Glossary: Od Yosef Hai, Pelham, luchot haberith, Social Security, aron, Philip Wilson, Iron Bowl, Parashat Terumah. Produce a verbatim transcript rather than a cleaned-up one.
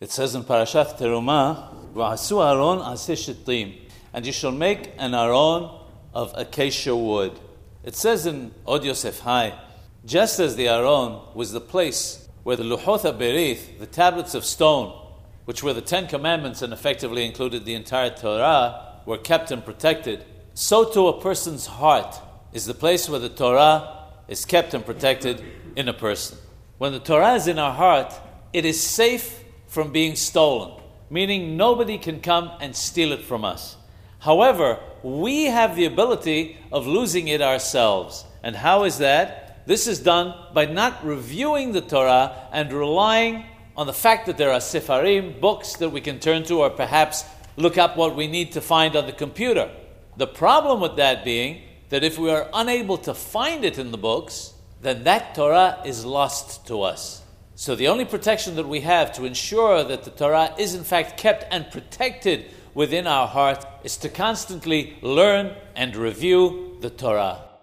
It says in Parashat Terumah, "Va'asu aron aseh shittim," and you shall make an aron of acacia wood. It says in Od Yosef Hai, just as the aron was the place where the luchot haberith, the tablets of stone, which were the Ten Commandments and effectively included the entire Torah, were kept and protected, so too a person's heart is the place where the Torah is kept and protected in a person. When the Torah is in our heart, it is safe from being stolen, meaning nobody can come and steal it from us. However, we have the ability of losing it ourselves. And how is that? This is done by not reviewing the Torah and relying on the fact that there are sefarim, books that we can turn to, or perhaps look up what we need to find on the computer. The problem with that being that if we are unable to find it in the books, then that Torah is lost to us. So the only protection that we have to ensure that the Torah is in fact kept and protected within our heart is to constantly learn and review the Torah.